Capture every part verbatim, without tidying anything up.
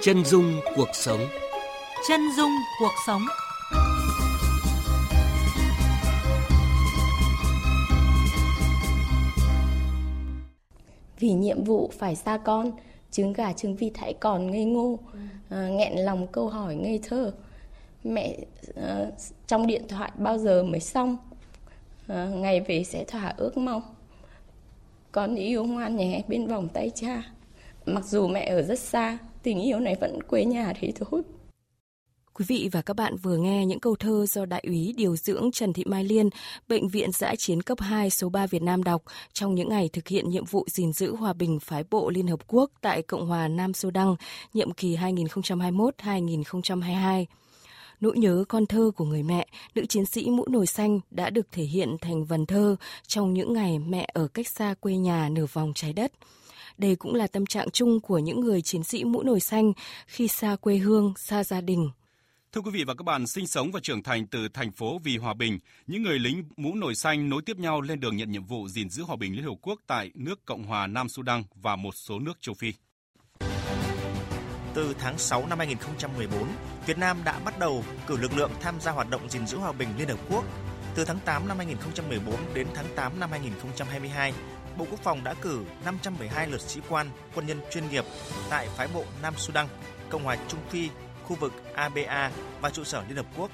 Chân dung cuộc sống. Chân dung cuộc sống. Vì nhiệm vụ phải xa con, trứng gà trứng vịt hãy còn ngây ngô, à, nghẹn lòng câu hỏi ngây thơ. Mẹ à, trong điện thoại bao giờ mới xong, à, ngày về sẽ thỏa ước mong. Con yêu ngoan nhé bên vòng tay cha. Mặc dù mẹ ở rất xa, tình yêu này vẫn quê nhà thế thôi. Quý vị và các bạn vừa nghe những câu thơ do Đại úy điều dưỡng Trần Thị Mai Liên, Bệnh viện dã chiến cấp hai số ba Việt Nam đọc trong những ngày thực hiện nhiệm vụ gìn giữ hòa bình phái bộ Liên Hợp Quốc tại Cộng hòa Nam Sudan, nhiệm kỳ hai nghìn không trăm hai mươi mốt đến hai nghìn không trăm hai mươi hai. Nỗi nhớ con thơ của người mẹ, nữ chiến sĩ mũ nồi xanh đã được thể hiện thành vần thơ trong những ngày mẹ ở cách xa quê nhà nửa vòng trái đất. Đây cũng là tâm trạng chung của những người chiến sĩ mũ nồi xanh khi xa quê hương, xa gia đình. Thưa quý vị và các bạn, sinh sống và trưởng thành từ thành phố vì hòa bình, những người lính mũ nồi xanh nối tiếp nhau lên đường nhận nhiệm vụ gìn giữ hòa bình Liên Hợp Quốc tại nước Cộng hòa Nam Sudan và một số nước châu Phi. Từ tháng sáu năm hai nghìn không trăm mười bốn, Việt Nam đã bắt đầu cử lực lượng tham gia hoạt động gìn giữ hòa bình Liên Hợp Quốc. Từ tháng tám năm hai nghìn không trăm mười bốn đến tháng tám năm hai nghìn không trăm hai mươi hai, Bộ Quốc phòng đã cử năm trăm mười hai lượt sĩ quan, quân nhân chuyên nghiệp tại phái bộ Nam Sudan, Cộng hòa Trung Phi, khu vực a bê a và trụ sở Liên Hợp Quốc.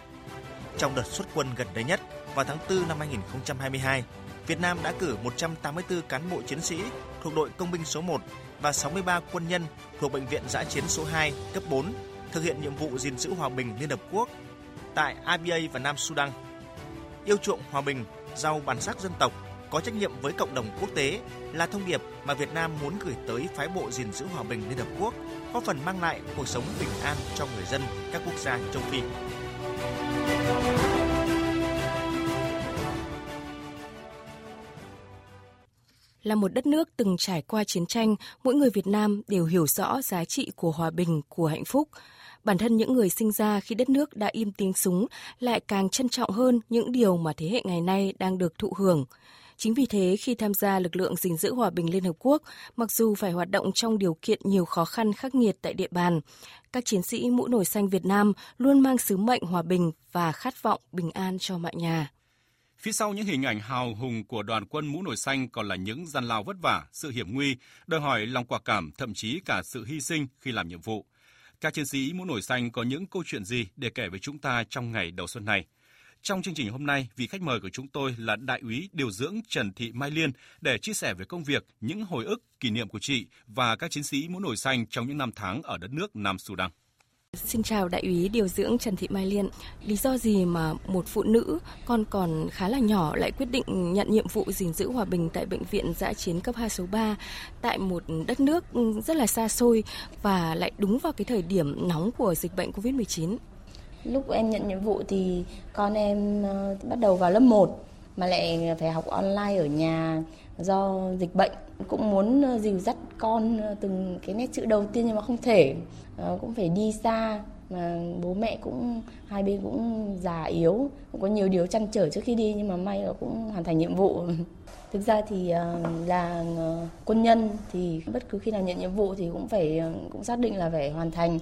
Trong đợt xuất quân gần đây nhất, vào tháng tư năm hai nghìn không trăm hai mươi hai, Việt Nam đã cử một trăm tám mươi tư cán bộ chiến sĩ thuộc đội công binh số một và sáu mươi ba quân nhân thuộc Bệnh viện dã chiến số hai cấp bốn thực hiện nhiệm vụ gìn giữ hòa bình Liên Hợp Quốc tại a bê a và Nam Sudan. Yêu chuộng hòa bình, giàu bản sắc dân tộc, có trách nhiệm với cộng đồng quốc tế là thông điệp mà Việt Nam muốn gửi tới phái bộ gìn giữ hòa bình Liên Hợp Quốc, góp phần mang lại cuộc sống bình an cho người dân các quốc gia châu Phi. Là một đất nước từng trải qua chiến tranh, mỗi người Việt Nam đều hiểu rõ giá trị của hòa bình, của hạnh phúc. Bản thân những người sinh ra khi đất nước đã im tiếng súng lại càng trân trọng hơn những điều mà thế hệ ngày nay đang được thụ hưởng. Chính vì thế, khi tham gia lực lượng gìn giữ hòa bình Liên Hợp Quốc, mặc dù phải hoạt động trong điều kiện nhiều khó khăn khắc nghiệt tại địa bàn, các chiến sĩ mũ nồi xanh Việt Nam luôn mang sứ mệnh hòa bình và khát vọng bình an cho mọi nhà. Phía sau những hình ảnh hào hùng của đoàn quân mũ nồi xanh còn là những gian lao vất vả, sự hiểm nguy, đòi hỏi lòng quả cảm, thậm chí cả sự hy sinh khi làm nhiệm vụ. Các chiến sĩ mũ nồi xanh có những câu chuyện gì để kể với chúng ta trong ngày đầu xuân này? Trong chương trình hôm nay, vị khách mời của chúng tôi là Đại úy điều dưỡng Trần Thị Mai Liên để chia sẻ về công việc, những hồi ức, kỷ niệm của chị và các chiến sĩ mũ nồi xanh trong những năm tháng ở đất nước Nam Sudan. Xin chào Đại úy điều dưỡng Trần Thị Mai Liên. Lý do gì mà một phụ nữ con còn khá là nhỏ lại quyết định nhận nhiệm vụ gìn giữ hòa bình tại Bệnh viện dã chiến cấp hai số ba tại một đất nước rất là xa xôi và lại đúng vào cái thời điểm nóng của dịch bệnh covid mười chín? Lúc em nhận nhiệm vụ thì con em bắt đầu vào lớp một mà lại phải học online ở nhà do dịch bệnh. Cũng muốn dìu dắt con từng cái nét chữ đầu tiên nhưng mà không thể, cũng phải đi xa. Mà bố mẹ cũng, hai bên cũng già yếu, cũng có nhiều điều trăn trở trước khi đi nhưng mà may là cũng hoàn thành nhiệm vụ. Thực ra thì là quân nhân thì bất cứ khi nào nhận nhiệm vụ thì cũng phải cũng xác định là phải hoàn thành.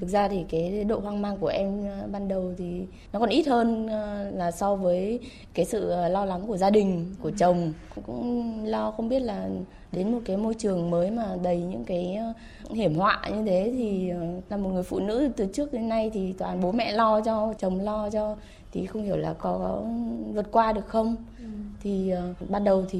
Thực ra thì cái độ hoang mang của em ban đầu thì nó còn ít hơn là so với cái sự lo lắng của gia đình, của chồng. Cũng lo không biết là đến một cái môi trường mới mà đầy những cái hiểm họa như thế thì là một người phụ nữ từ trước đến nay thì toàn bố mẹ lo cho, chồng lo cho, thì không hiểu là có, có vượt qua được không. Ừ. Thì uh, ban đầu thì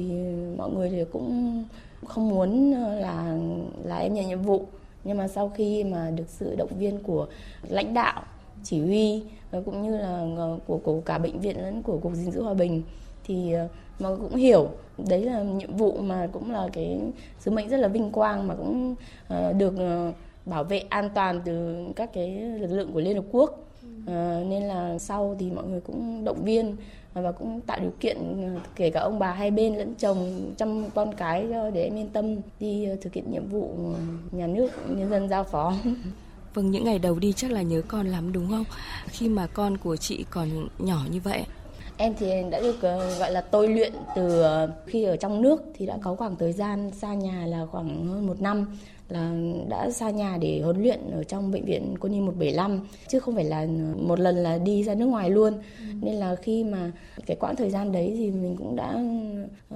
mọi người thì cũng không muốn là là em nhận nhiệm vụ, nhưng mà sau khi mà được sự động viên của lãnh đạo, chỉ huy cũng như là của, của cả bệnh viện lẫn của Cục Gìn giữ Hòa bình thì uh, mọi người cũng hiểu đấy là nhiệm vụ mà cũng là cái sứ mệnh rất là vinh quang mà cũng uh, được uh, bảo vệ an toàn từ các cái lực lượng của Liên Hợp Quốc. À, nên là sau thì mọi người cũng động viên và cũng tạo điều kiện kể cả ông bà hai bên lẫn chồng chăm con cái để em yên tâm đi thực hiện nhiệm vụ nhà nước nhân dân giao phó. Vâng, những ngày đầu đi chắc là nhớ con lắm đúng không? Khi mà con của chị còn nhỏ như vậy. Em thì đã được gọi là tôi luyện từ khi ở trong nước, thì đã có khoảng thời gian xa nhà là khoảng hơn một năm, là đã xa nhà để huấn luyện ở trong Bệnh viện Quân y một bảy năm, chứ không phải là một lần là đi ra nước ngoài luôn. Ừ. Nên là khi mà cái quãng thời gian đấy thì mình cũng đã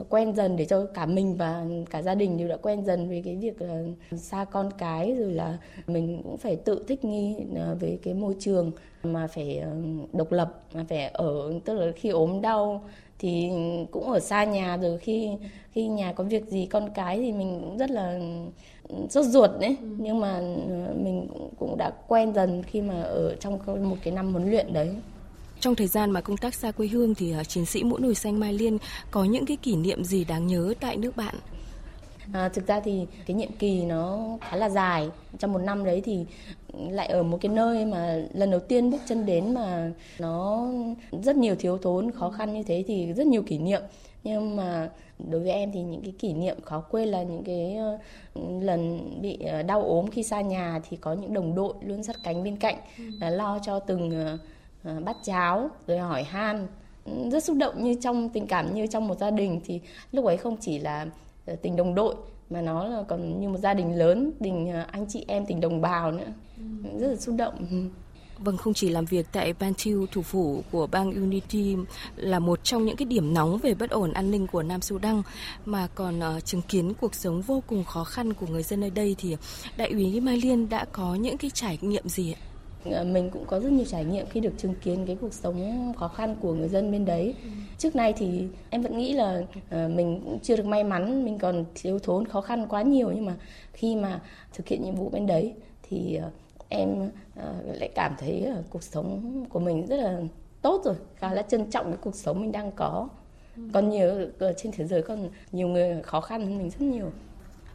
quen dần, để cho cả mình và cả gia đình đều đã quen dần với cái việc là xa con cái, rồi là mình cũng phải tự thích nghi với cái môi trường mà phải độc lập, mà phải ở, tức là khi ốm đau thì cũng ở xa nhà, rồi khi khi nhà có việc gì con cái thì mình cũng rất là sốt ruột đấy. Ừ. Nhưng mà mình cũng, cũng đã quen dần khi mà ở trong một cái năm huấn luyện đấy. Trong thời gian mà công tác xa quê hương thì chiến sĩ mũ nồi xanh Mai Liên có những cái kỷ niệm gì đáng nhớ tại nước bạn? À, thực ra thì cái nhiệm kỳ nó khá là dài, trong một năm đấy thì lại ở một cái nơi mà lần đầu tiên bước chân đến mà nó rất nhiều thiếu thốn, khó khăn như thế thì rất nhiều kỷ niệm. Nhưng mà đối với em thì những cái kỷ niệm khó quên là những cái lần bị đau ốm khi xa nhà thì có những đồng đội luôn sát cánh bên cạnh, là lo cho từng bát cháo rồi hỏi han, rất xúc động, như trong tình cảm như trong một gia đình. Thì lúc ấy không chỉ là tình đồng đội mà nó là còn như một gia đình lớn, tình anh chị em, tình đồng bào nữa. Rất là xúc động. Vâng, không chỉ làm việc tại Bentiu, thủ phủ của bang Unity, là một trong những cái điểm nóng về bất ổn an ninh của Nam Sudan, mà còn uh, chứng kiến cuộc sống vô cùng khó khăn của người dân nơi đây, thì Đại úy Mai Liên đã có những cái trải nghiệm gì ạ? Mình cũng có rất nhiều trải nghiệm khi được chứng kiến cái cuộc sống khó khăn của người dân bên đấy. Ừ. Trước nay thì em vẫn nghĩ là mình cũng chưa được may mắn, mình còn thiếu thốn khó khăn quá nhiều, nhưng mà khi mà thực hiện nhiệm vụ bên đấy thì em lại cảm thấy cuộc sống của mình rất là tốt rồi, khá là trân trọng cái cuộc sống mình đang có. Ừ. Còn nhiều trên thế giới còn nhiều người khó khăn hơn mình rất nhiều.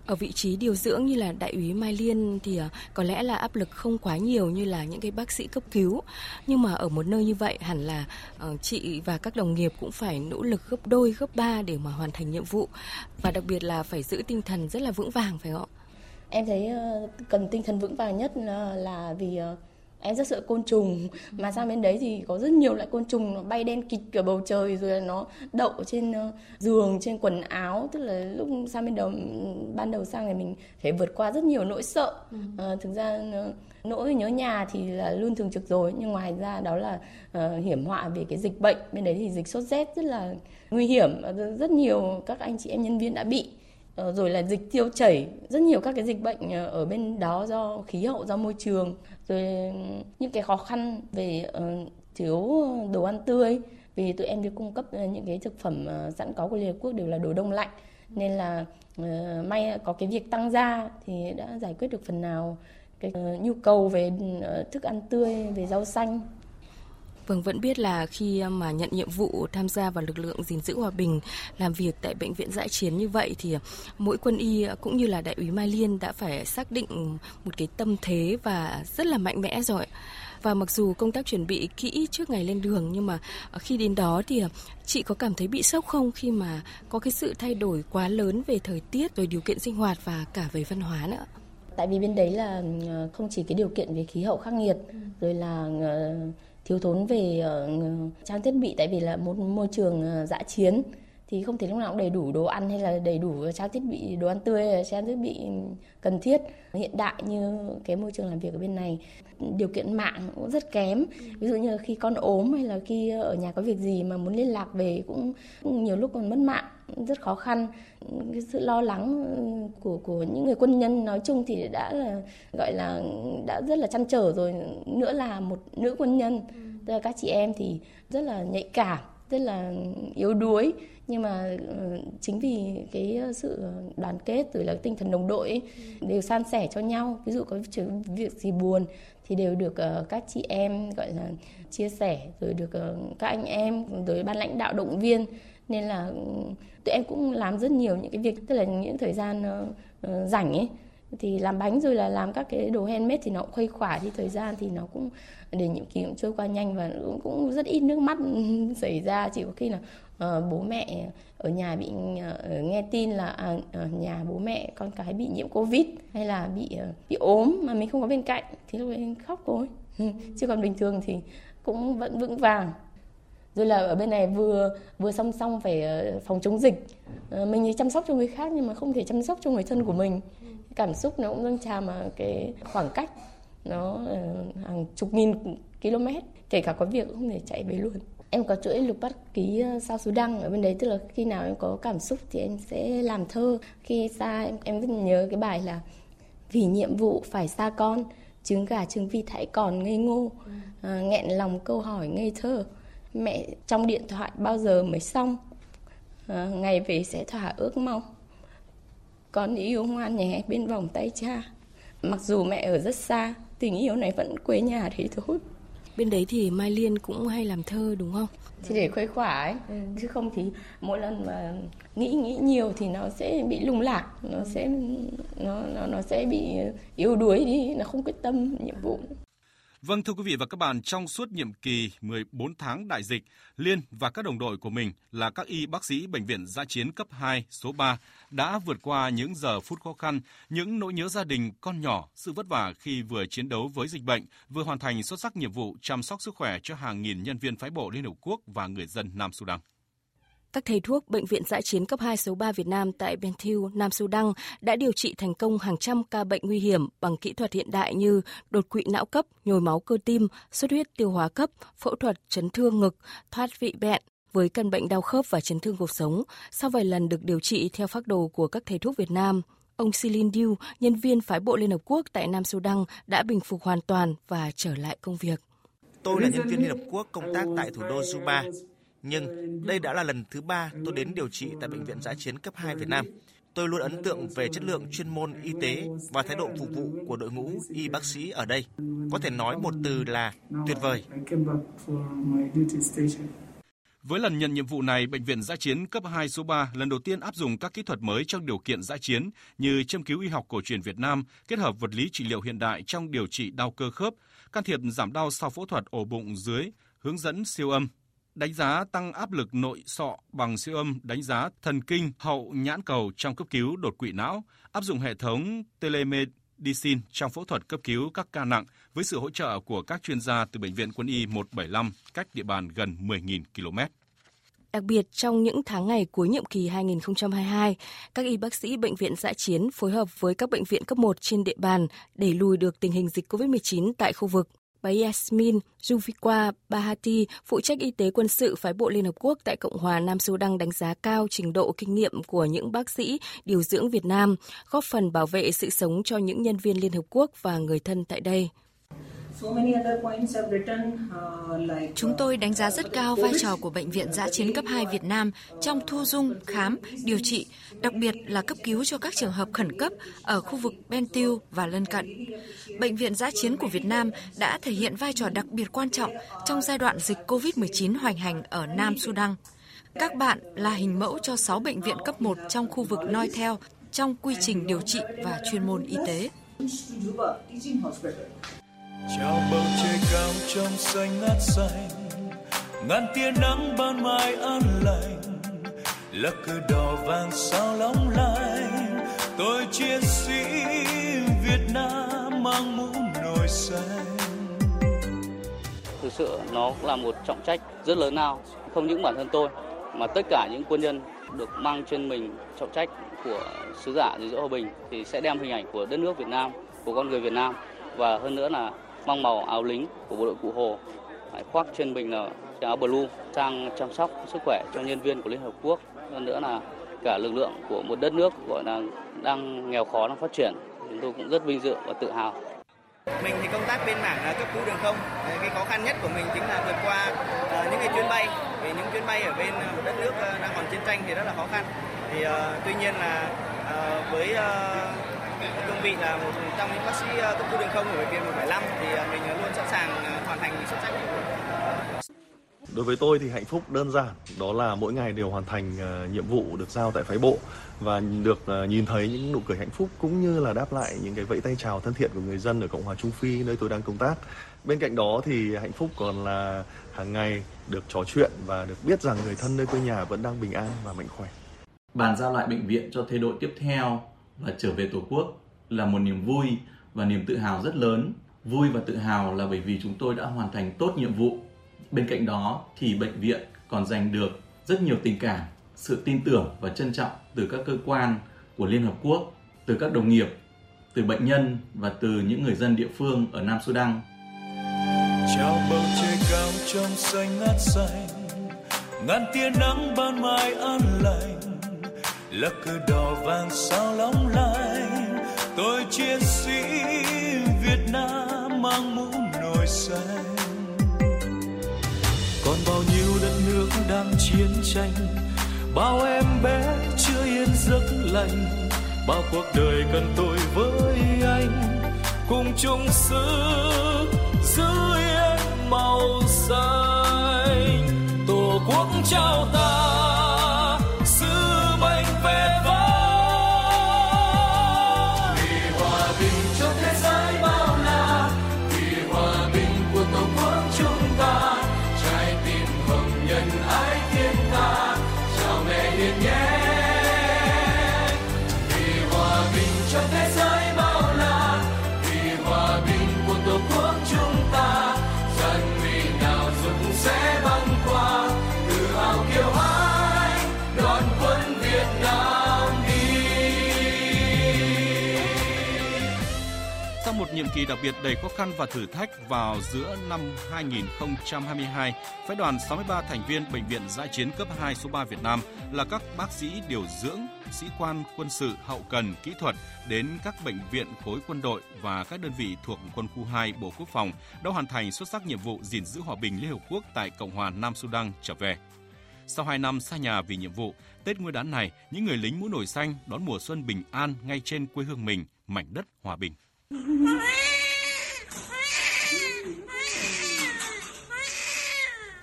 Ở vị trí điều dưỡng như là Đại úy Mai Liên thì có lẽ là áp lực không quá nhiều như là những cái bác sĩ cấp cứu. Nhưng mà ở một nơi như vậy hẳn là chị và các đồng nghiệp cũng phải nỗ lực gấp đôi, gấp ba để mà hoàn thành nhiệm vụ. Và đặc biệt là phải giữ tinh thần rất là vững vàng, phải không ạ? Em thấy cần tinh thần vững vàng nhất là vì em rất sợ côn trùng. Mà sang bên đấy thì có rất nhiều loại côn trùng, nó bay đen kịt cả bầu trời, rồi nó đậu trên giường, trên quần áo. Tức là lúc sang bên đầu, ban đầu sang thì mình phải vượt qua rất nhiều nỗi sợ. À, thực ra nỗi nhớ nhà thì là luôn thường trực rồi, nhưng ngoài ra đó là uh, hiểm họa về cái dịch bệnh. Bên đấy thì dịch sốt rét rất là nguy hiểm, rất nhiều các anh chị em nhân viên đã bị. Rồi là dịch tiêu chảy, rất nhiều các cái dịch bệnh ở bên đó do khí hậu, do môi trường. Rồi những cái khó khăn về uh, thiếu đồ ăn tươi, vì tụi em được cung cấp những cái thực phẩm uh, sẵn có của Liên Hợp Quốc đều là đồ đông lạnh. Nên là uh, may có cái việc tăng gia thì đã giải quyết được phần nào cái uh, nhu cầu về uh, thức ăn tươi, về rau xanh. Vâng, vẫn biết là khi mà nhận nhiệm vụ tham gia vào lực lượng gìn giữ hòa bình, làm việc tại bệnh viện dã chiến như vậy thì mỗi quân y cũng như là Đại úy Mai Liên đã phải xác định một cái tâm thế và rất là mạnh mẽ rồi. Và mặc dù công tác chuẩn bị kỹ trước ngày lên đường, nhưng mà khi đến đó thì chị có cảm thấy bị sốc không khi mà có cái sự thay đổi quá lớn về thời tiết, rồi điều kiện sinh hoạt và cả về văn hóa nữa? Tại vì bên đấy là không chỉ cái điều kiện về khí hậu khắc nghiệt, rồi là thiếu thốn về uh, trang thiết bị, tại vì là một môi trường uh, dã chiến thì không thể lúc nào cũng đầy đủ đồ ăn hay là đầy đủ trang thiết bị, đồ ăn tươi, trang thiết bị cần thiết hiện đại như cái môi trường làm việc ở bên này. Điều kiện mạng cũng rất kém, ví dụ như là khi con ốm hay là khi ở nhà có việc gì mà muốn liên lạc về cũng, cũng nhiều lúc còn mất mạng, rất khó khăn. Cái sự lo lắng của của những người quân nhân nói chung thì đã là gọi là đã rất là trăn trở rồi, nữa là một nữ quân nhân, tức là các chị em thì rất là nhạy cảm, rất là yếu đuối. Nhưng mà chính vì cái sự đoàn kết, rồi là tinh thần đồng đội ấy, đều san sẻ cho nhau. Ví dụ có việc gì buồn thì đều được các chị em gọi là chia sẻ, rồi được các anh em, rồi ban lãnh đạo động viên. Nên là tụi em cũng làm rất nhiều những cái việc, tức là những thời gian rảnh ấy thì làm bánh, rồi là làm các cái đồ handmade thì nó cũng khuây khỏa đi. Thời gian thì nó cũng để nhiệm kỳ cũng trôi qua nhanh, và cũng, cũng rất ít nước mắt xảy ra. Chỉ có khi là uh, bố mẹ ở nhà bị uh, nghe tin là à, ở nhà bố mẹ con cái bị nhiễm Covid hay là bị uh, bị ốm mà mình không có bên cạnh thì lúc ấy khóc thôi. Chứ còn bình thường thì cũng vẫn vững vàng. Rồi là ở bên này vừa vừa song song phải phòng chống dịch, mình chăm sóc cho người khác nhưng mà không thể chăm sóc cho người thân của mình. Cảm xúc nó cũng dâng tràn, mà cái khoảng cách nó hàng chục nghìn km, kể cả có việc cũng không thể chạy về luôn. Em có chuỗi lục bát ký sao Sú Đăng ở bên đấy, tức là khi nào em có cảm xúc thì em sẽ làm thơ. Khi xa em, em rất nhớ cái bài là vì nhiệm vụ phải xa con, trứng gà trứng vịt hãy còn ngây ngô, à, nghẹn lòng câu hỏi ngây thơ. Mẹ trong điện thoại bao giờ mới xong, à, ngày về sẽ thỏa ước mong. Con yêu ngoan nhé bên vòng tay cha, mặc dù mẹ ở rất xa, tình yêu này vẫn quê nhà thế thôi. Bên đấy thì Mai Liên cũng hay làm thơ đúng không? Thì để khuây khỏa ấy, ừ. chứ không thì mỗi lần mà nghĩ nghĩ nhiều thì nó sẽ bị lung lạc, nó ừ. sẽ nó, nó nó sẽ bị yếu đuối đi, nó không quyết tâm nhiệm vụ. Vâng, thưa quý vị và các bạn, trong suốt nhiệm kỳ mười bốn tháng đại dịch, Liên và các đồng đội của mình là các y bác sĩ Bệnh viện dã chiến cấp hai, số ba đã vượt qua những giờ phút khó khăn, những nỗi nhớ gia đình, con nhỏ, sự vất vả khi vừa chiến đấu với dịch bệnh, vừa hoàn thành xuất sắc nhiệm vụ chăm sóc sức khỏe cho hàng nghìn nhân viên phái bộ Liên Hợp Quốc và người dân Nam Sudan. Các thầy thuốc Bệnh viện dã chiến cấp hai số ba Việt Nam tại Bentiu, Nam Sudan đã điều trị thành công hàng trăm ca bệnh nguy hiểm bằng kỹ thuật hiện đại như đột quỵ não cấp, nhồi máu cơ tim, xuất huyết tiêu hóa cấp, phẫu thuật chấn thương ngực, thoát vị bẹn với căn bệnh đau khớp và chấn thương cột sống. Sau vài lần được điều trị theo phác đồ của các thầy thuốc Việt Nam, ông Silindiu, nhân viên phái bộ Liên Hợp Quốc tại Nam Sudan đã bình phục hoàn toàn và trở lại công việc. Tôi là nhân viên Liên Hợp Quốc công tác tại thủ đô Juba. Nhưng đây đã là lần thứ ba tôi đến điều trị tại Bệnh viện dã chiến cấp hai Việt Nam. Tôi luôn ấn tượng về chất lượng chuyên môn y tế và thái độ phục vụ của đội ngũ y bác sĩ ở đây. Có thể nói một từ là tuyệt vời. Với lần nhận nhiệm vụ này, Bệnh viện dã chiến cấp hai số ba lần đầu tiên áp dụng các kỹ thuật mới trong điều kiện dã chiến như châm cứu y học cổ truyền Việt Nam, kết hợp vật lý trị liệu hiện đại trong điều trị đau cơ khớp, can thiệp giảm đau sau phẫu thuật ổ bụng dưới, hướng dẫn siêu âm, đánh giá tăng áp lực nội sọ bằng siêu âm, đánh giá thần kinh hậu nhãn cầu trong cấp cứu đột quỵ não, áp dụng hệ thống telemedicine trong phẫu thuật cấp cứu các ca nặng với sự hỗ trợ của các chuyên gia từ Bệnh viện Quân y một bảy năm cách địa bàn gần mười nghìn ki lô mét. Đặc biệt, trong những tháng ngày cuối nhiệm kỳ hai nghìn không trăm hai mươi hai, các y bác sĩ Bệnh viện dã chiến phối hợp với các bệnh viện cấp một trên địa bàn để đẩy lùi được tình hình dịch cô vít mười chín tại khu vực. Bà Yasmin Juvikwa Bahati, phụ trách y tế quân sự phái bộ Liên Hợp Quốc tại Cộng hòa Nam Sudan đánh giá cao trình độ kinh nghiệm của những bác sĩ điều dưỡng Việt Nam, góp phần bảo vệ sự sống cho những nhân viên Liên Hợp Quốc và người thân tại đây. Chúng tôi đánh giá rất cao vai trò của Bệnh viện dã chiến cấp hai Việt Nam trong thu dung, khám, điều trị, đặc biệt là cấp cứu cho các trường hợp khẩn cấp ở khu vực Bentiu và lân cận. Bệnh viện dã chiến của Việt Nam đã thể hiện vai trò đặc biệt quan trọng trong giai đoạn dịch cô vít mười chín hoành hành ở Nam Sudan. Các bạn là hình mẫu cho sáu bệnh viện cấp một trong khu vực noi theo trong quy trình điều trị và chuyên môn y tế. Chào bầu trời cao trong xanh ngát xanh, ngàn tia nắng ban mai an lành, lá cờ đỏ vàng sao lóng lánh. Tôi chiến sĩ Việt Nam mang mũ nồi xanh. Thực sự nó là một trọng trách rất lớn lao, không những bản thân tôi mà tất cả những quân nhân được mang trên mình trọng trách của sứ giả gìn giữ hòa bình thì sẽ đem hình ảnh của đất nước Việt Nam, của con người Việt Nam và hơn nữa là mang màu áo lính của bộ đội Cụ Hồ, phải khoác trên mình là áo blue sang chăm sóc sức khỏe cho nhân viên của Liên Hợp Quốc, hơn nữa là cả lực lượng của một đất nước gọi là đang nghèo khó, đang phát triển. Chúng tôi cũng rất vinh dự và tự hào. Mình thì công tác bên mảng cấp cứu đường không, cái khó khăn nhất của mình chính là vượt qua những cái chuyến bay, vì những chuyến bay ở bên một đất nước đang còn chiến tranh thì rất là khó khăn. Thì uh, tuy nhiên là uh, với uh, cương vị là một trong những bác sĩ cấp cứu đường không của Bệnh viện một bảy năm thì mình luôn sẵn sàng hoàn thành xuất sắc. Đối với tôi thì hạnh phúc đơn giản, đó là mỗi ngày đều hoàn thành nhiệm vụ được giao tại phái bộ và được nhìn thấy những nụ cười hạnh phúc cũng như là đáp lại những cái vẫy tay chào thân thiện của người dân ở Cộng hòa Trung Phi nơi tôi đang công tác. Bên cạnh đó thì hạnh phúc còn là hàng ngày được trò chuyện và được biết rằng người thân nơi quê nhà vẫn đang bình an và mạnh khỏe. Bàn giao lại bệnh viện cho thế đội tiếp theo và trở về Tổ quốc là một niềm vui và niềm tự hào rất lớn. Vui và tự hào là bởi vì chúng tôi đã hoàn thành tốt nhiệm vụ Bên cạnh đó thì bệnh viện còn giành được rất nhiều tình cảm, sự tin tưởng và trân trọng từ các cơ quan của Liên Hợp Quốc, từ các đồng nghiệp, từ bệnh nhân và từ những người dân địa phương ở Nam Sudan. Chào bầu trời cao trong xanh ngát xanh, ngàn tia nắng ban mai an lành, lá cờ đỏ vàng sao lóng lánh. Tôi chiến sĩ Việt Nam mang mũ nồi xanh. Còn bao nhiêu đất nước đang chiến tranh, bao em bé chưa yên giấc lành, bao cuộc đời cần tôi với anh cùng chung sức giữ yên màu xanh. Tổ quốc trao ta sứ mệnh về vang, vì hòa bình cho thế giới bao la, vì hòa bình của tổ quốc chúng ta, trái tim hồng nhân ái thiên tha, chào mẹ hiền nhé. Một nhiệm kỳ đặc biệt đầy khó khăn và thử thách, vào giữa năm hai nghìn không trăm hai mươi hai, phái đoàn sáu mươi ba thành viên Bệnh viện dã chiến cấp hai số ba Việt Nam là các bác sĩ điều dưỡng, sĩ quan, quân sự, hậu cần, kỹ thuật đến các bệnh viện khối quân đội và các đơn vị thuộc quân khu hai Bộ Quốc phòng đã hoàn thành xuất sắc nhiệm vụ gìn giữ hòa bình Liên Hợp Quốc tại Cộng hòa Nam Sudan trở về. Sau hai năm xa nhà vì nhiệm vụ, Tết Nguyên đán này, những người lính mũ nổi xanh đón mùa xuân bình an ngay trên quê hương mình, mảnh đất hòa bình.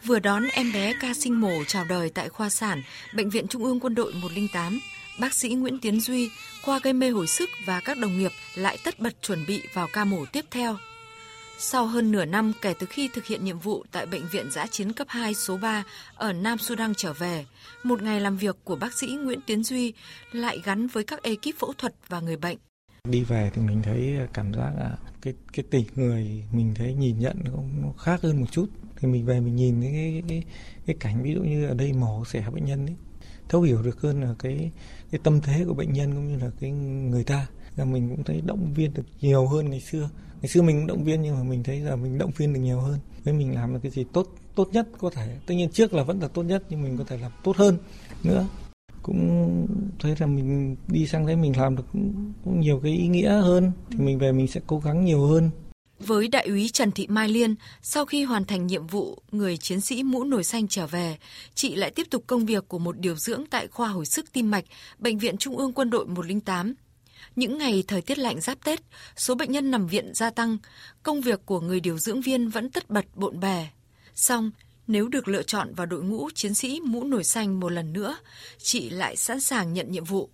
Vừa đón em bé ca sinh mổ chào đời tại khoa sản Bệnh viện Trung ương Quân đội một không tám, bác sĩ Nguyễn Tiến Duy, khoa gây mê hồi sức và các đồng nghiệp lại tất bật chuẩn bị vào ca mổ tiếp theo. Sau hơn nửa năm kể từ khi thực hiện nhiệm vụ tại Bệnh viện dã chiến cấp hai số ba ở Nam Sudan trở về, một ngày làm việc của bác sĩ Nguyễn Tiến Duy lại gắn với các ekip phẫu thuật và người bệnh. Đi về thì mình thấy cảm giác là cái cái tình người mình thấy nhìn nhận nó khác hơn một chút. Thì mình về mình nhìn thấy cái cái cái cảnh ví dụ như ở đây mổ xẻ bệnh nhân ấy, thấu hiểu được hơn là cái cái tâm thế của bệnh nhân cũng như là cái người ta. Là mình cũng thấy động viên được nhiều hơn ngày xưa. Ngày xưa mình cũng động viên nhưng mà mình thấy là mình động viên được nhiều hơn. Với mình làm được cái gì tốt tốt nhất có thể. Tất nhiên trước là vẫn là tốt nhất nhưng mình có thể làm tốt hơn nữa. Cũng thấy là mình đi sang đấy mình làm được cũng nhiều cái ý nghĩa hơn, thì mình về mình sẽ cố gắng nhiều hơn. Với Đại úy Trần Thị Mai Liên, sau khi hoàn thành nhiệm vụ người chiến sĩ mũ nồi xanh trở về, chị lại tiếp tục công việc của một điều dưỡng tại khoa hồi sức tim mạch Bệnh viện Trung ương Quân đội một không tám. Những ngày thời tiết lạnh giáp Tết, số bệnh nhân nằm viện gia tăng, công việc của người điều dưỡng viên vẫn tất bật bộn bề. Song nếu được lựa chọn vào đội ngũ chiến sĩ mũ nổi xanh một lần nữa, chị lại sẵn sàng nhận nhiệm vụ.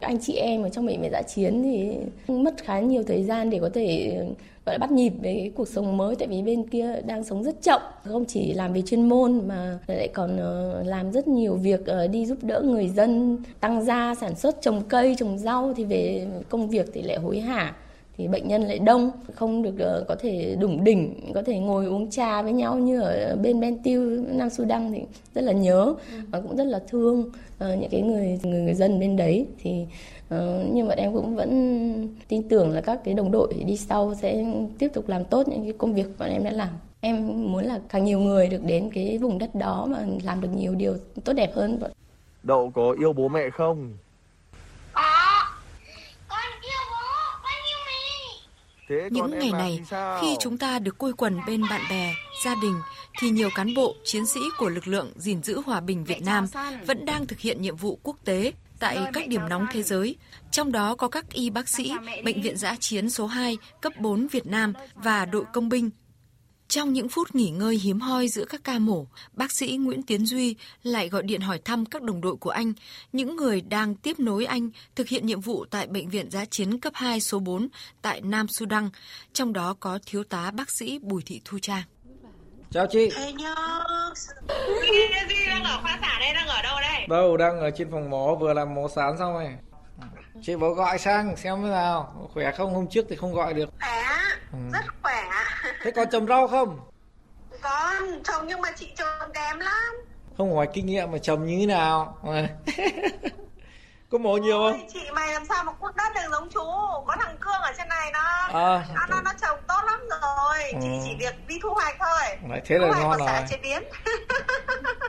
Anh chị em ở trong bệnh viện dã chiến thì mất khá nhiều thời gian để có thể gọi là bắt nhịp với cuộc sống mới, tại vì bên kia đang sống rất chậm, không chỉ làm về chuyên môn mà lại còn làm rất nhiều việc đi giúp đỡ người dân, tăng gia sản xuất, trồng cây, trồng rau, thì về công việc thì lại hối hả. Thì bệnh nhân lại đông, không được có thể đủng đỉnh, có thể ngồi uống trà với nhau như ở bên Bentiu, Nam Sudan, thì rất là nhớ và cũng rất là thương những cái người người, người dân bên đấy. Thì nhưng mà em cũng vẫn tin tưởng là các cái đồng đội đi sau sẽ tiếp tục làm tốt những cái công việc bọn em đã làm. Em muốn là càng nhiều người được đến cái vùng đất đó mà làm được nhiều điều tốt đẹp hơn. Đậu có yêu bố mẹ không? Những ngày này, khi chúng ta được quây quần bên bạn bè, gia đình, thì nhiều cán bộ, chiến sĩ của lực lượng gìn giữ hòa bình Việt Nam vẫn đang thực hiện nhiệm vụ quốc tế tại các điểm nóng thế giới, trong đó có các y bác sĩ, Bệnh viện dã chiến số hai, cấp bốn Việt Nam và đội công binh. Trong những phút nghỉ ngơi hiếm hoi giữa các ca mổ, bác sĩ Nguyễn Tiến Duy lại gọi điện hỏi thăm các đồng đội của anh, những người đang tiếp nối anh thực hiện nhiệm vụ tại Bệnh viện dã chiến cấp hai số bốn tại Nam Sudan, trong đó có thiếu tá bác sĩ Bùi Thị Thu Trang. Chào chị. Duy đang ở khoa sản đây, đang ở đâu đây? Đâu, đang ở trên phòng mổ, vừa làm mổ sáng xong rồi. Chị bố gọi sang xem thế nào, khỏe không? Hôm trước thì không gọi được. Khỏe, rất khỏe. Thế còn trồng rau không? con, chồng nhưng mà chị chồng kém lắm. Không hỏi kinh nghiệm mà chồng như thế nào. Có mổ nhiều không? Chị mày làm sao mà cút đất được giống chú. Có thằng Cương ở trên này đó. À, nó, nó, nó trồng tốt lắm rồi. À. Chị chỉ việc đi thu hoạch thôi. Đấy, thế thu là ngon rồi. Chế biến.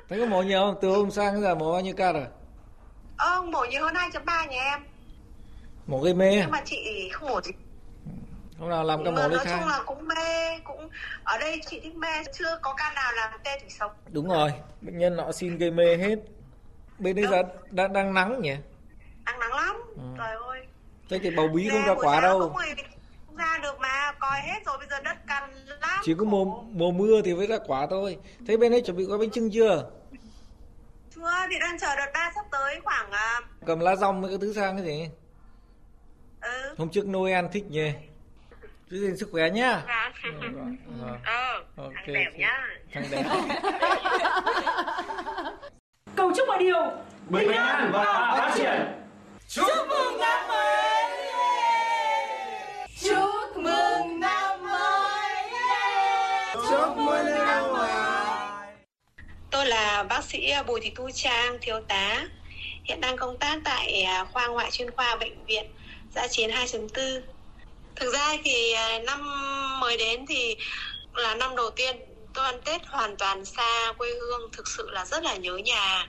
Thế có mổ nhiều không? Từ hôm sang đến giờ mổ bao nhiêu ca rồi? Ờ, mổ nhiều hơn hai chấm ba nhà em. Mổ gây mê. Nhưng mà chị không mổ gì. Hôm nào làm ca mổ lấy khai. Nói chung là cũng mê. Cũng... Ở đây chị thích mê. Chưa có ca nào làm tê chỉ sống. Đúng rồi. Bệnh nhân họ xin gây mê hết. Bên đấy giờ đã, đang nắng nhỉ? Ăn nắng lắm, ừ. Trời ơi. Thế thì bầu bí không ra quả đâu. Không ra được mà, coi hết rồi, bây giờ đất cằn lắm. Chỉ có mùa, mùa mưa thì mới ra quả thôi. Thế bên ấy chuẩn bị gói bánh chưng chưa? Chưa, thì đang chờ đợt ba sắp tới khoảng... Cầm lá rong với các thứ sang cái gì? Ừ. Hôm trước Noel thích nhỉ? Giữ gìn sức khỏe nhá. Dạ. Ờ, thằng đẹp nhá. Thằng đẹp. Cầu chúc mọi điều bình an và phát triển. Chúc mừng năm mới! Chúc mừng năm mới! Chúc mừng năm mới! Tôi là bác sĩ Bùi Thị Thu Trang, thiếu tá. Hiện đang công tác tại khoa ngoại chuyên khoa Bệnh viện dã chiến hai chấm bốn. Thực ra thì năm mới đến thì là năm đầu tiên tôi ăn Tết hoàn toàn xa quê hương. Thực sự là rất là nhớ nhà,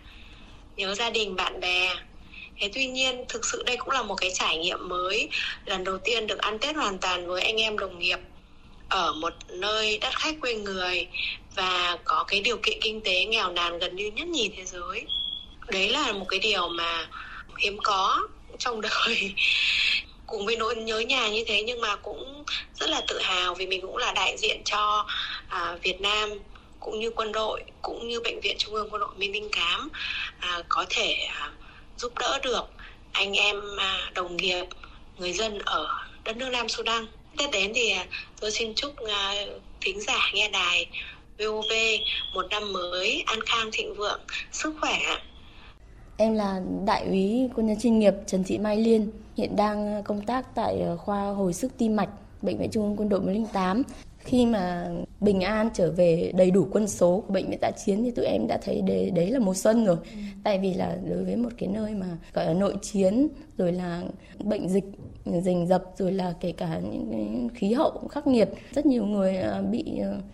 nhớ gia đình, bạn bè. Thế tuy nhiên thực sự đây cũng là một cái trải nghiệm mới, lần đầu tiên được ăn Tết hoàn toàn với anh em đồng nghiệp ở một nơi đất khách quê người và có cái điều kiện kinh tế nghèo nàn gần như nhất nhì thế giới. Đấy là một cái điều mà hiếm có trong đời. Cùng với nỗi nhớ nhà như thế nhưng mà cũng rất là tự hào vì mình cũng là đại diện cho à, Việt Nam, cũng như quân đội, cũng như Bệnh viện Trung ương Quân đội một không tám à, có thể à, giúp đỡ được anh em, đồng nghiệp, người dân ở đất nước Nam Sudan. Tết đến thì tôi xin chúc thính giả nghe đài vê o vê một năm mới an khang thịnh vượng, sức khỏe. Em là đại úy quân nhân chuyên nghiệp Trần Thị Mai Liên, hiện đang công tác tại khoa hồi sức tim mạch Bệnh viện Trung ương Quân đội một không tám. Khi mà bình an trở về đầy đủ quân số của bệnh viện dã chiến thì tụi em đã thấy đấy, đấy là mùa xuân rồi. Ừ. Tại vì là đối với một cái nơi mà gọi là nội chiến, rồi là bệnh dịch rình rập, rồi là kể cả những khí hậu cũng khắc nghiệt. Rất nhiều người bị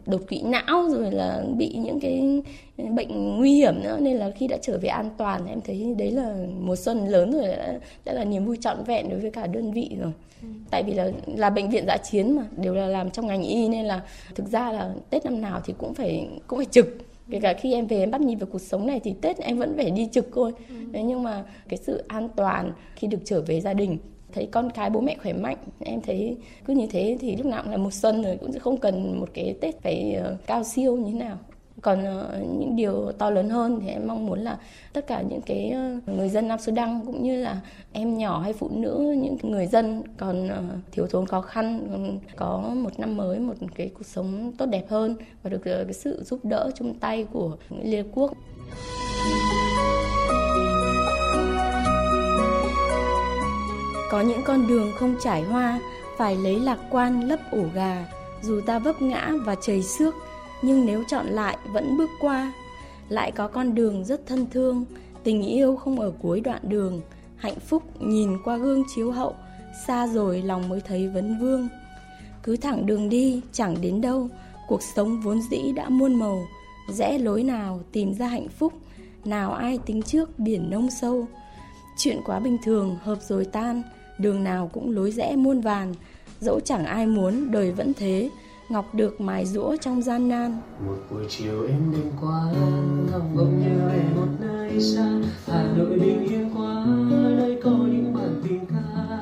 đột quỵ não, rồi là bị những cái bệnh nguy hiểm nữa. Nên là khi đã trở về an toàn, em thấy đấy là mùa xuân lớn rồi, đã, đã là niềm vui trọn vẹn đối với cả đơn vị rồi. Ừ. Tại vì là, là bệnh viện dã chiến mà, đều là làm trong ngành y nên là thực ra là Tết năm nào thì cũng phải cũng phải trực. Kể cả khi em về em bắt nhịp về cuộc sống này thì Tết em vẫn phải đi trực thôi. Ừ. Đấy, nhưng mà cái sự an toàn khi được trở về gia đình, thấy con cái bố mẹ khỏe mạnh, em thấy cứ như thế thì lúc nào cũng là mùa xuân rồi, cũng không cần một cái Tết phải uh, cao siêu như thế nào. Còn uh, những điều to lớn hơn thì em mong muốn là tất cả những cái uh, người dân Nam Sudan cũng như là em nhỏ hay phụ nữ, những người dân còn uh, thiếu thốn khó khăn, có một năm mới, một cái cuộc sống tốt đẹp hơn và được uh, cái sự giúp đỡ chung tay của Liên Hợp Quốc. Có những con đường không trải hoa, phải lấy lạc quan lấp ổ gà, dù ta vấp ngã và chầy xước, nhưng nếu chọn lại vẫn bước qua. Lại có con đường rất thân thương, tình yêu không ở cuối đoạn đường, hạnh phúc nhìn qua gương chiếu hậu, xa rồi lòng mới thấy vấn vương. Cứ thẳng đường đi chẳng đến đâu, cuộc sống vốn dĩ đã muôn màu, rẽ lối nào tìm ra hạnh phúc, nào ai tính trước biển nông sâu. Chuyện quá bình thường hợp rồi tan, đường nào cũng lối rẽ muôn vàn, dẫu chẳng ai muốn đời vẫn thế, ngọc được mài giũa trong gian nan. Một buổi chiều em đêm qua, ngọc bỗng nhớ về một nơi xa, Hà Nội bình yên quá, nơi có những bản tình ca.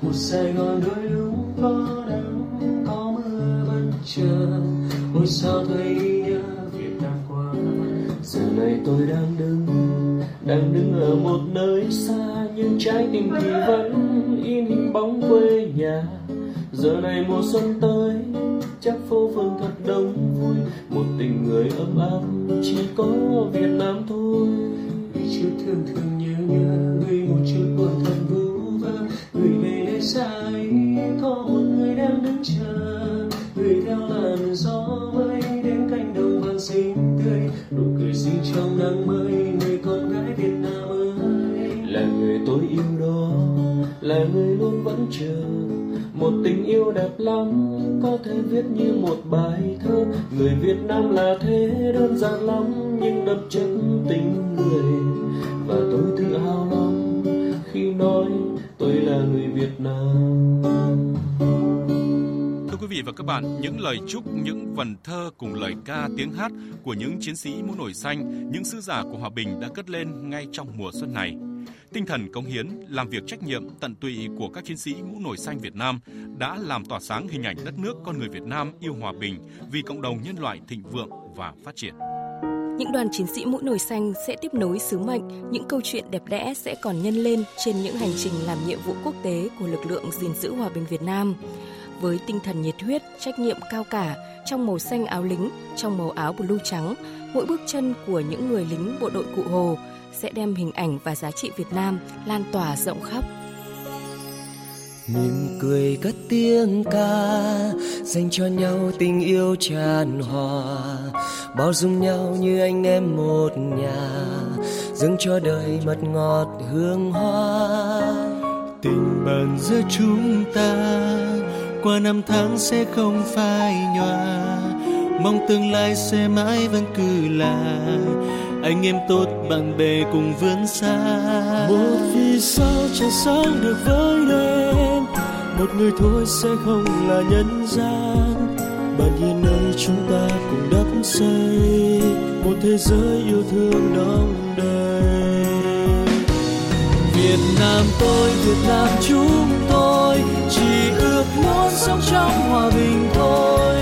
Một Sài Gòn đôi lúc có nắng, có mưa bất chợt, ôi sao thấy nhớ Việt Nam quá. Giờ này tôi đang đứng, đang đứng ở một nơi xa, nhưng trái tim thì vẫn in hình bóng quê nhà. Giờ này mùa xuân tới, chắc phố phường thật đông vui, một tình người ấm áp chỉ có Việt Nam thôi. Người chiều thương thương nhớ nhớ, người một chiều buồn thật vu vơ, người về nơi xa ấy có một người đang đứng chờ, người theo làn gió bay đến cánh đồng. trong nắng mới, người con gái Việt Nam ơi, là người tôi yêu đó, là người luôn vẫn chờ. Một tình yêu đẹp lắm, có thể viết như một bài thơ. Người Việt Nam là thế, đơn giản lắm, nhưng đậm chất tình người. Và tôi tự hào lắm, khi nói tôi là người Việt Nam. Quý vị và các bạn, những lời chúc, những vần thơ cùng lời ca, tiếng hát của những chiến sĩ mũ nổi xanh, những sứ giả của hòa bình đã cất lên ngay trong mùa xuân này. Tinh thần cống hiến, làm việc trách nhiệm, tận tụy của các chiến sĩ mũ nổi xanh Việt Nam đã làm tỏa sáng hình ảnh đất nước con người Việt Nam yêu hòa bình, vì cộng đồng nhân loại thịnh vượng và phát triển. Những đoàn chiến sĩ mũ nổi xanh sẽ tiếp nối sứ mệnh, những câu chuyện đẹp đẽ sẽ còn nhân lên trên những hành trình làm nhiệm vụ quốc tế của lực lượng gìn giữ hòa bình Việt Nam. Với tinh thần nhiệt huyết, trách nhiệm cao cả, trong màu xanh áo lính, trong màu áo blue trắng, mỗi bước chân của những người lính bộ đội Cụ Hồ sẽ đem hình ảnh và giá trị Việt Nam lan tỏa rộng khắp. Mỉm cười cất tiếng ca, dành cho nhau tình yêu tràn hòa, bao dung nhau như anh em một nhà, dâng cho đời mật ngọt hương hoa. Tình bạn giữa chúng ta qua năm tháng sẽ không phai nhòa, mong tương lai sẽ mãi vẫn cứ là anh em tốt, bạn bè cùng vươn xa. Một vì sao chẳng sáng được với đêm, một người thôi sẽ không là nhân gian. Bạn hiền nơi chúng ta cùng đắp xây một thế giới yêu thương đong đầy. Việt Nam tôi, Việt Nam chúng tôi, chỉ ước muốn sống trong hòa bình thôi,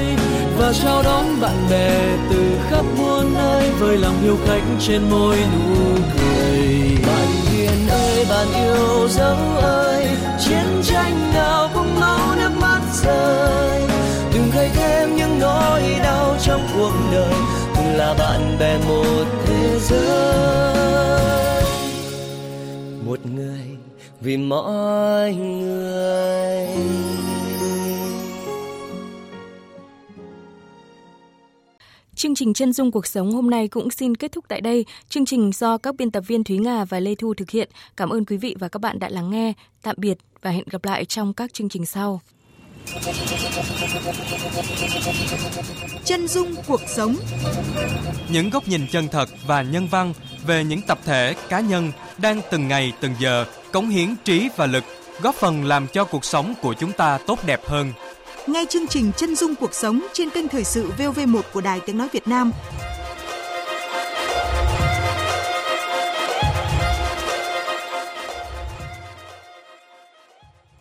và chào đón bạn bè từ khắp muôn nơi với lòng hiếu khách trên môi nụ cười. Bạn hiền ơi, bạn yêu dấu ơi, chiến tranh nào cũng máu nước mắt rơi, đừng gây thêm những nỗi đau trong cuộc đời, cùng là bạn bè một thế giới, một người vì mọi người. Chương trình Chân dung cuộc sống hôm nay cũng xin kết thúc tại đây. Chương trình do các biên tập viên Thúy Nga và Lê Thu thực hiện. Cảm ơn quý vị và các bạn đã lắng nghe. Tạm biệt và hẹn gặp lại trong các chương trình sau. Chân dung cuộc sống. Những góc nhìn chân thật và nhân văn về những tập thể, cá nhân đang từng ngày từng giờ cống hiến trí và lực, góp phần làm cho cuộc sống của chúng ta tốt đẹp hơn. Ngay chương trình Chân dung cuộc sống trên kênh Thời sự vê o vê một của Đài Tiếng nói Việt Nam.